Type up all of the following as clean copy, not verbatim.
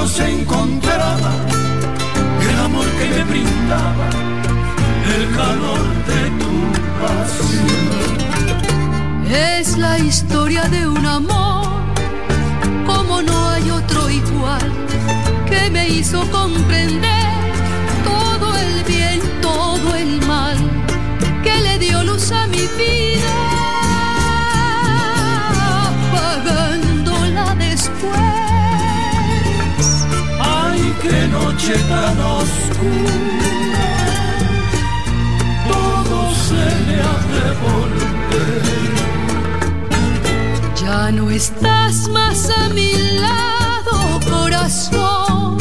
mucho se encontraba el amor que me brindaba, el calor de tu pasión. Es la historia de un amor como no hay otro igual, que me hizo comprender todo el bien, todo el mal, que le dio luz a mi vida, apagándola después. Ay, qué noche tan oscura, todo se me hace volver. Ya no estás más a mi lado, corazón,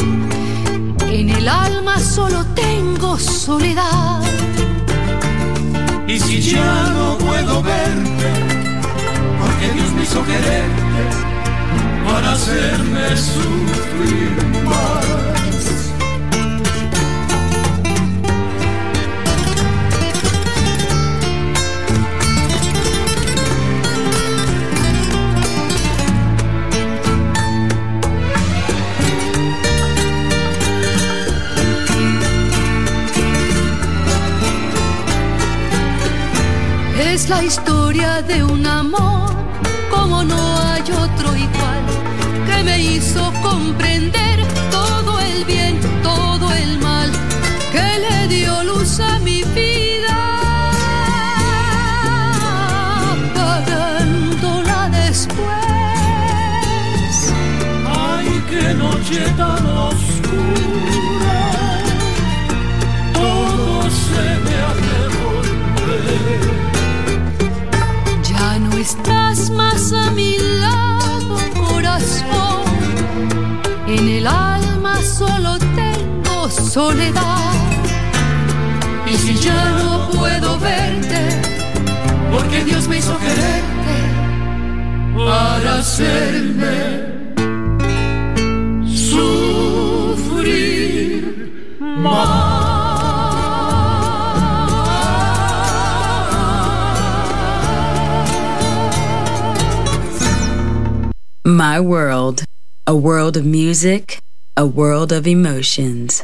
en el alma solo tengo soledad. Y si ya no puedo verte, porque Dios me hizo quererte para hacerme sufrir más. Es la historia de un amor como no hay otro igual, que me hizo comprender todo el bien, todo el mal, que le dio luz a mi vida, apagándola después. Ay, qué noche tan oscura, todo se me hace volver. Estás más a mi lado, corazón, en el alma solo tengo soledad. Y si ya no puedo verte, porque Dios me hizo quererte para hacerme sufrir más. My World, a world of music, a world of emotions,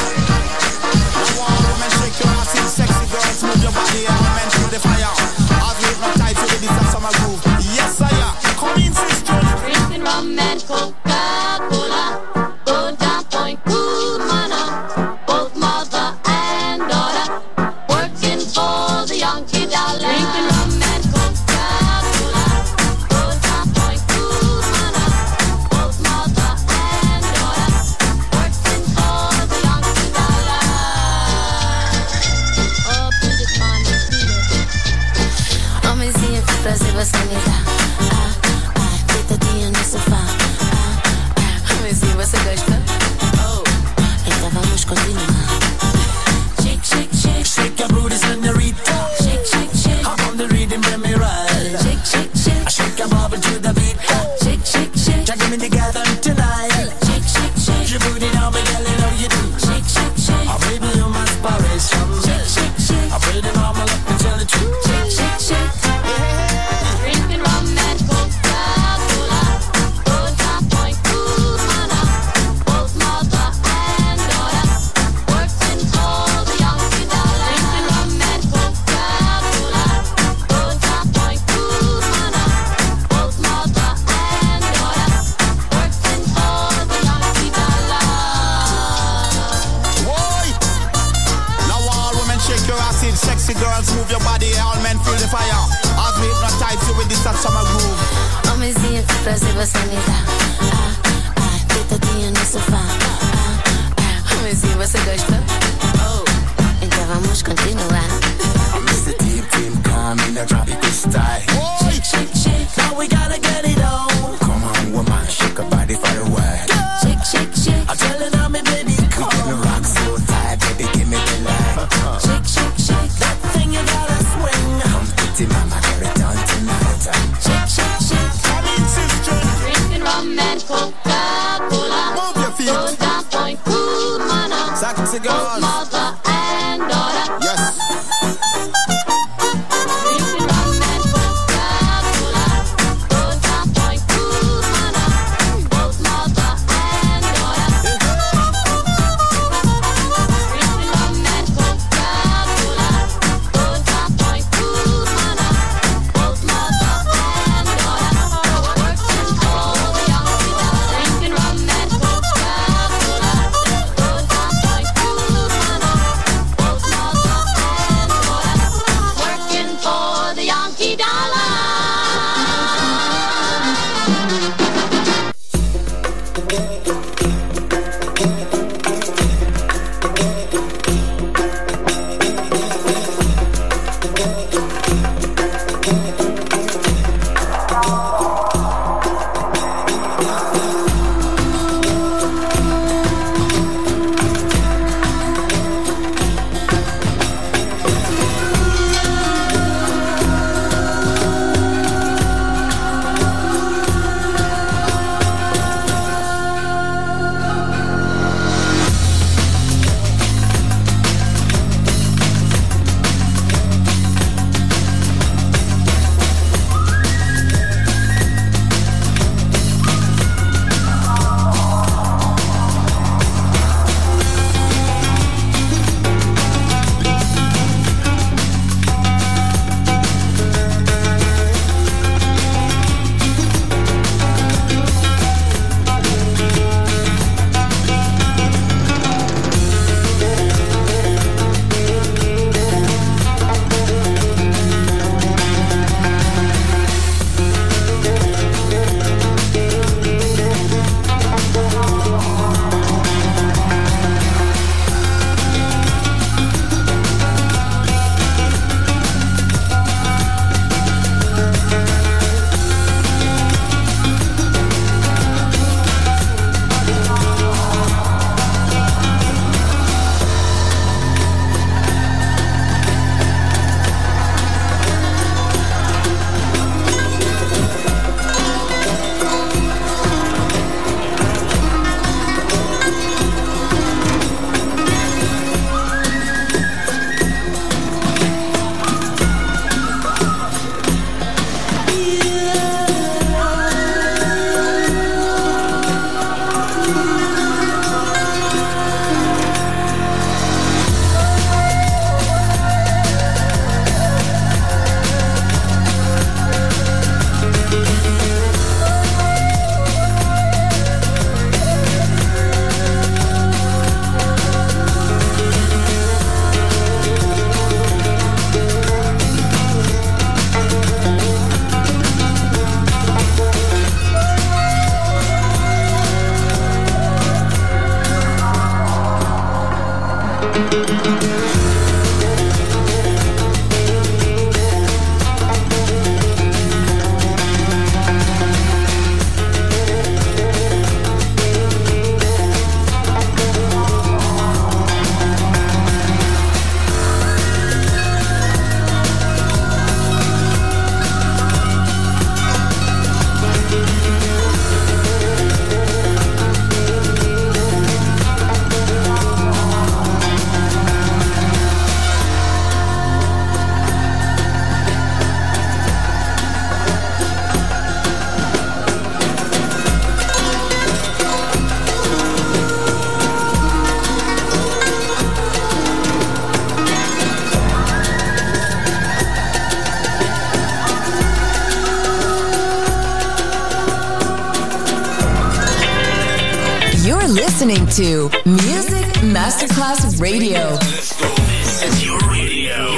Listening to Music Masterclass Radio. Let's go. This is your radio.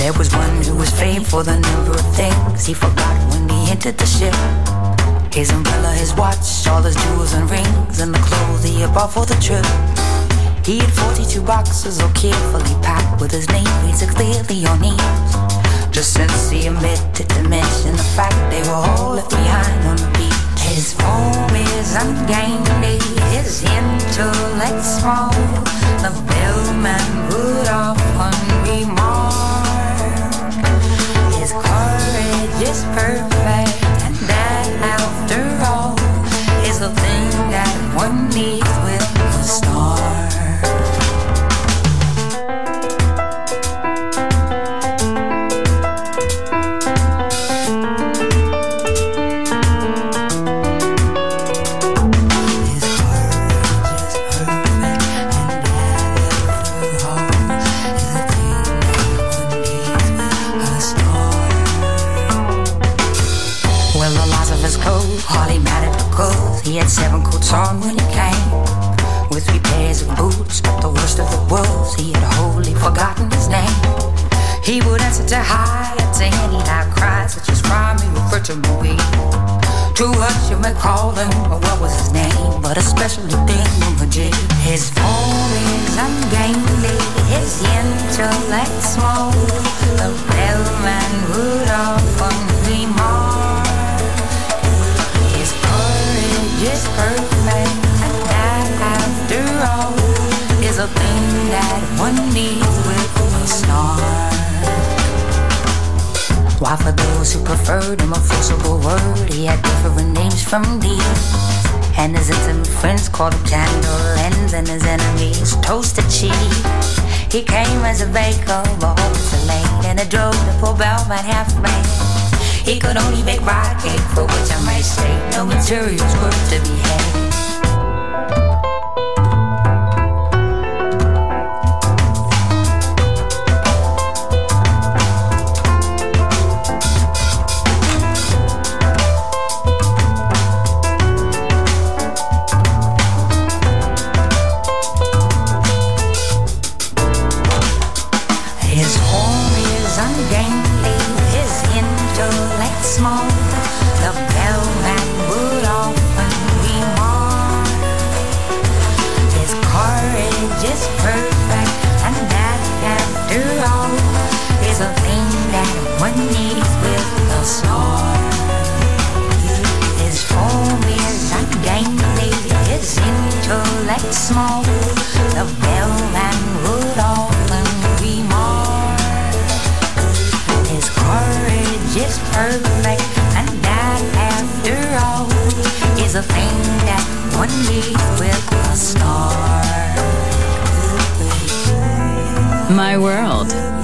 There was one who was famed for the number of things he forgot when he entered the ship. His umbrella, his watch, all his jewels and rings, and the clothes he had bought for the trip. He had 42 boxes all carefully packed with his name painted clearly on each. Just since he omitted to mention the fact they were all left behind on the beach. His form is ungainly, his intellect's small. The bellman would often remark, his courage is perfect, and that after all is the thing that one needs with a star. He had 7 coats on when he came, with 3 pairs of boots, but the worst of it was he had wholly forgotten his name. He would answer to high and to any loud cries, which is why we refer to Moe. To us you may call him, or what was his name, but especially Ding Moe. His form is ungainly, his intellect small. The bellman would often remark, just perfect, and that after all is a thing that one needs with a star. While for those who preferred him a forcible word, he had different names from these, and his intimate friends called him candle ends, and his enemies toasted cheese. He came as a baker, but always a late, and it drove the poor bellman half-made. He could only make rye cake, for which I might say no materials worth to be had. My World,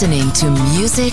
listening to Music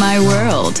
My World,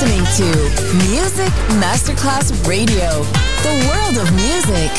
listening to Music Masterclass Radio, the world of music.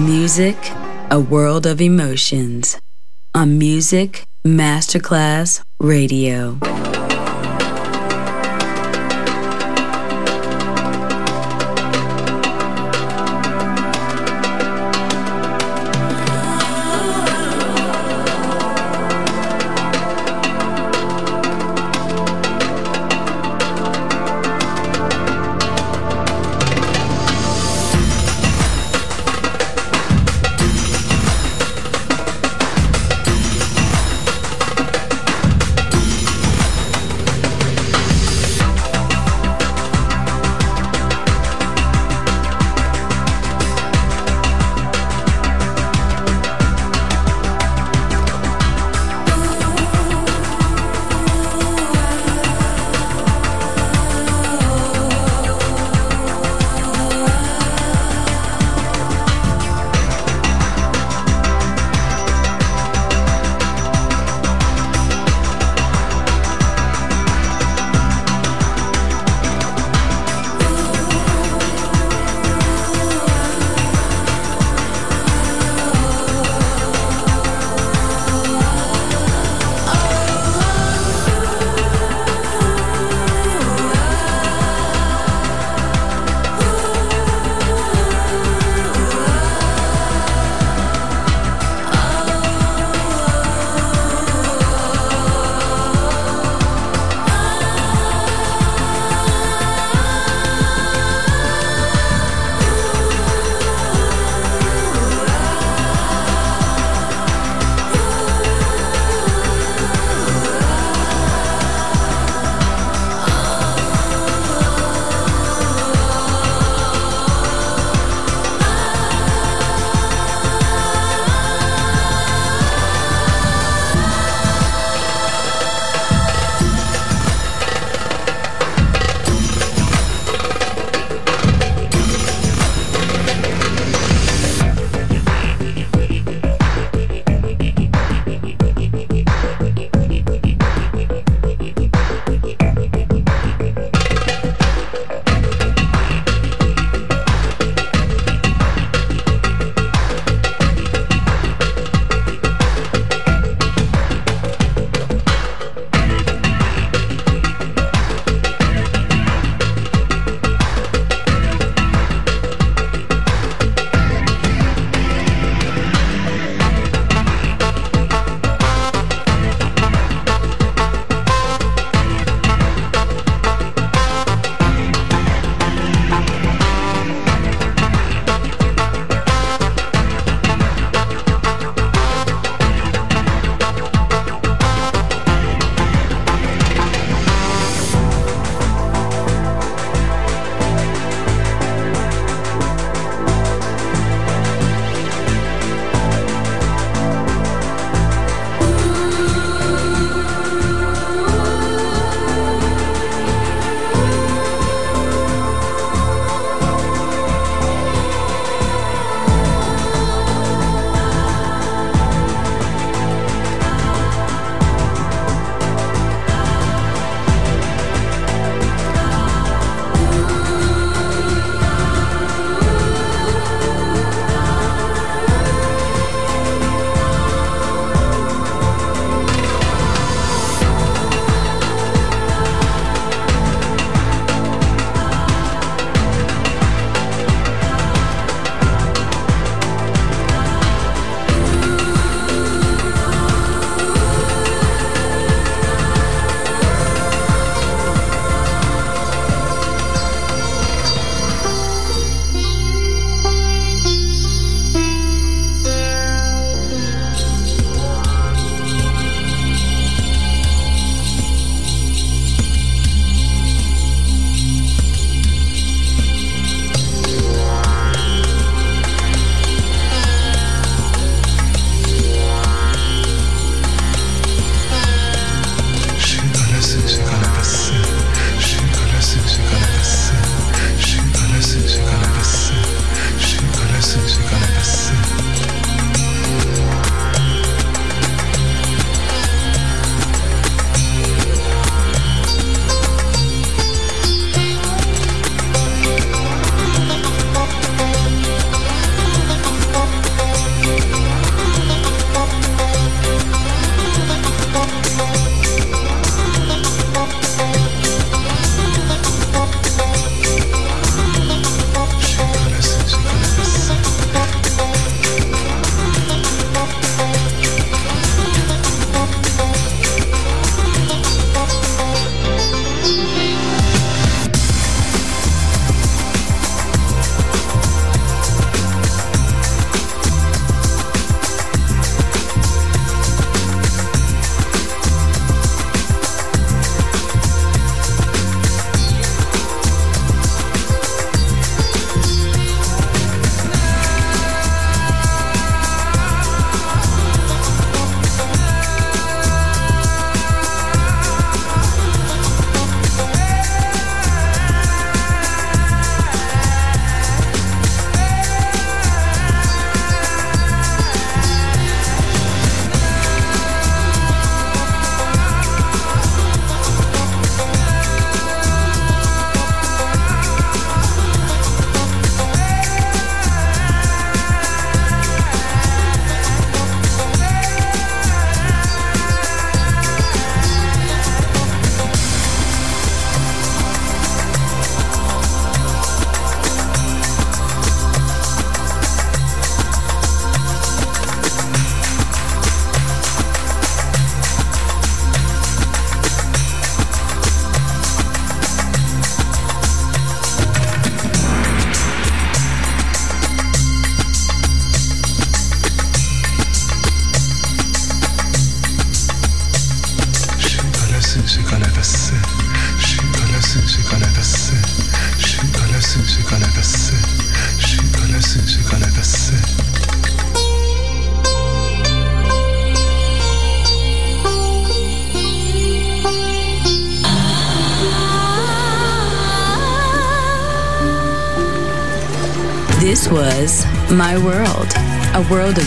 Music, a world of emotions. On Music Masterclass Radio. This was My World, a world of